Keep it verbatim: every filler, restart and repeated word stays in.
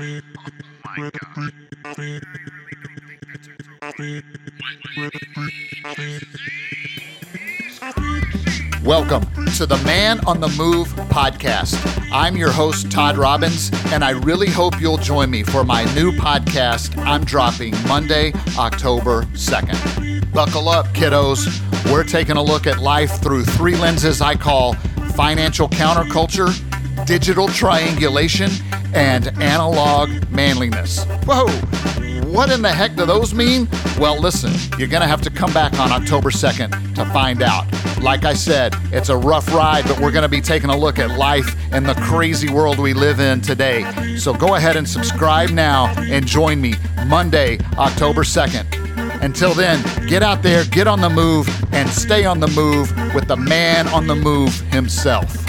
Oh my God. Welcome to the Man on the Move podcast. I'm your host, Todd Robbins, and I really hope you'll join me for my new podcast I'm dropping Monday, October second. Buckle up, kiddos. We're taking a look at life through three lenses I call financial counterculture, digital triangulation, and analog manliness. Whoa, what in the heck do those mean? Well, listen, you're going to have to come back on October second to find out. Like I said, it's a rough ride, but we're going to be taking a look at life and the crazy world we live in today. So go ahead and subscribe now and join me Monday, October second. Until then, get out there, get on the move, and stay on the move with the Man on the Move himself.